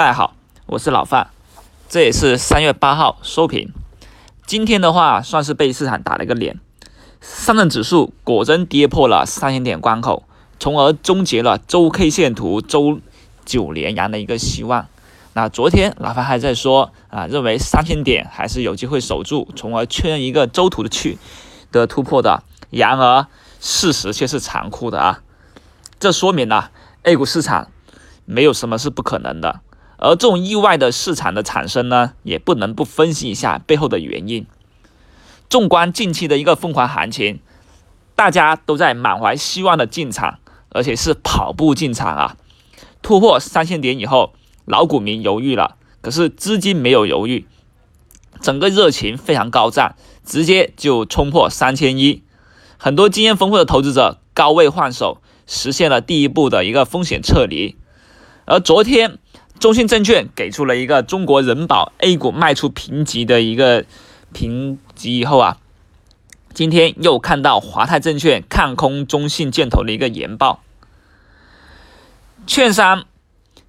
大家好，我是老范，这也是3月8号收评。今天的话算是被市场打了一个脸，上证指数果真跌破了3000点关口，从而终结了周 K 线图周9连阳的一个希望。那昨天老范还在说认为3000点还是有机会守住，从而确认一个周图的突破的。然而事实却是残酷的啊！这说明了 A 股市场没有什么是不可能的，而这种意外的市场的产生呢，也不能不分析一下背后的原因。纵观近期的一个疯狂行情，大家都在满怀希望的进场，而且是跑步进场啊！突破3000点以后，老股民犹豫了，可是资金没有犹豫，整个热情非常高涨，直接就冲破3100。很多经验丰富的投资者高位换手，实现了第一步的一个风险撤离。而昨天中信证券给出了一个中国人保 A 股卖出评级的一个评级以后啊，今天又看到华泰证券看空中信建投的一个研报。券商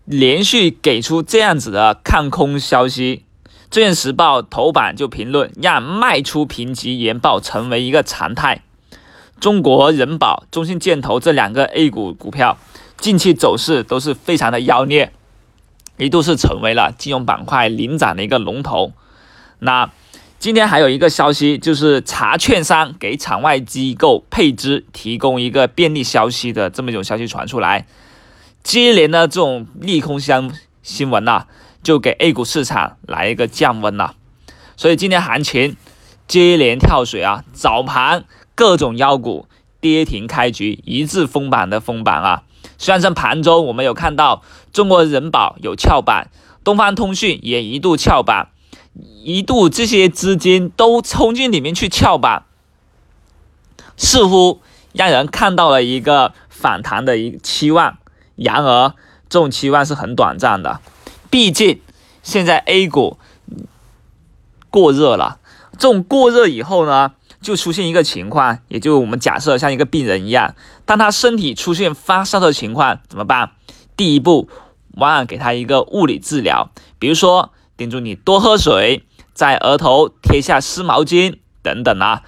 连续给出这样子的看空消息，证券时报头版就评论让卖出评级研报成为一个常态。中国人保、中信建投这两个 A 股股票近期走势都是非常的妖孽，一度是成为了金融板块领涨的一个龙头。那今天还有一个消息，就是查券商给场外机构配资提供一个便利消息的这么一种消息传出来，接连的这种利空新闻啊，就给 A 股市场来一个降温了。所以今天行情接连跳水啊，早盘各种妖股跌停开局，一致封板的封板啊。虽然在盘中我们有看到中国人保有翘板，东方通讯也一度翘板，一度这些资金都冲进里面去翘板，似乎让人看到了一个反弹的一期望。然而这种期望是很短暂的，毕竟现在 A 股过热了。这种过热以后呢，就出现一个情况，也就是我们假设像一个病人一样，当他身体出现发烧的情况怎么办？第一步往往给他一个物理治疗，比如说叮嘱你多喝水，在额头贴下湿毛巾等等啊。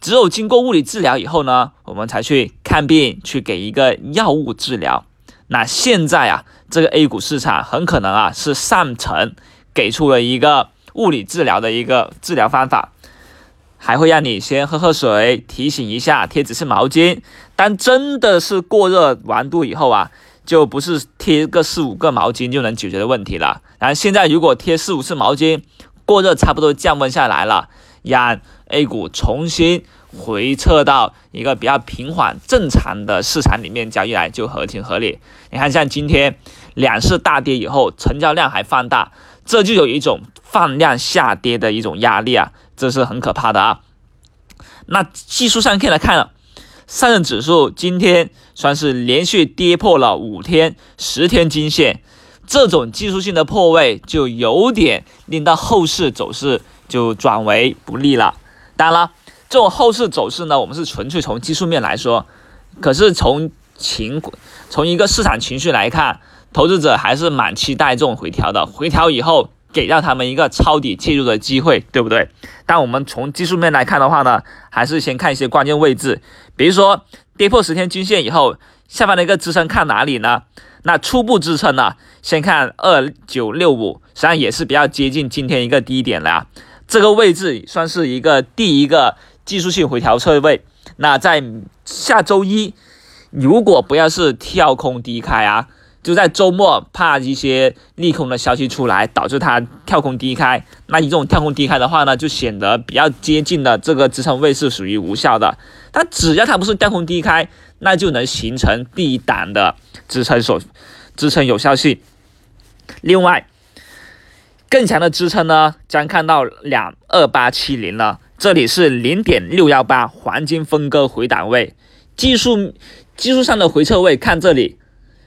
只有经过物理治疗以后呢，我们才去看病，去给一个药物治疗。那现在啊，这个 A 股市场很可能啊是上层给出了一个物理治疗的一个治疗方法，还会让你先喝水，提醒一下，贴纸是毛巾。但真的是过热完度以后啊，就不是贴个4-5个毛巾就能解决的问题了。然后现在如果贴4-5次毛巾，过热差不多降温下来了，让 A 股重新回撤到一个比较平缓正常的市场里面交易来就合情合理。你看像今天两市大跌以后，成交量还放大，这就有一种放量下跌的一种压力啊，这是很可怕的啊。那技术上看来看了，上证指数今天算是连续跌破了5天、10天均线，这种技术性的破位就有点令到后市走势就转为不利了。当然了，这种后市走势呢，我们是纯粹从技术面来说，可是从一个市场情绪来看，投资者还是蛮期待这种回调的，回调以后给到他们一个抄底介入的机会，对不对？但我们从技术面来看的话呢，还是先看一些关键位置，比如说跌破10天均线以后，下方的一个支撑看哪里呢？那初步支撑呢，先看2965，实际上也是比较接近今天一个低点了啊。这个位置算是一个第一个技术性回调侧位。那在下周一，如果不要是跳空低开啊，就在周末怕一些利空的消息出来，导致它跳空低开。那你这种跳空低开的话呢，就显得比较接近的这个支撑位是属于无效的。但只要它不是跳空低开，那就能形成第一档的支撑有效性。另外，更强的支撑呢，将看到22870了，这里是 0.618 黄金分割回档位，技术上的回撤位看这里。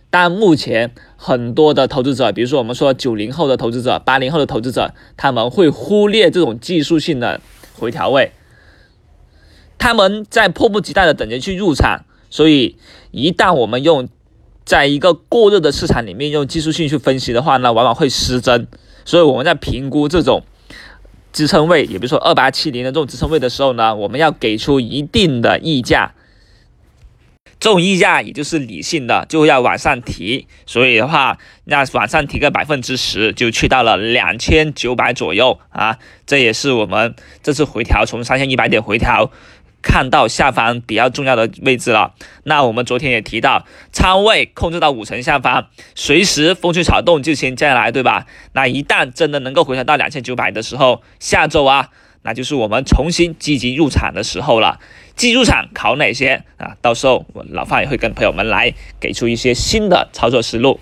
但目前很多的投资者，比如说我们说90后的投资者、80后的投资者，他们会忽略这种技术性的回调位，他们在迫不及待的等着去入场。所以一旦我们用在一个过热的市场里面用技术性去分析的话呢，往往会失真。所以我们在评估这种支撑位，也比如说2870的这种支撑位的时候呢，我们要给出一定的溢价，这种溢价也就是理性的，就要往上提。所以的话，那往上提个 10% 就去到了2900左右啊。这也是我们这次回调，从3100点回调看到下方比较重要的位置了。那我们昨天也提到，仓位控制到5成下方，随时风吹草动就先降下来，对吧？那一旦真的能够回调到2900的时候，下周啊，那就是我们重新积极入场的时候了。积极入场考哪些啊？到时候我老范也会跟朋友们来给出一些新的操作思路。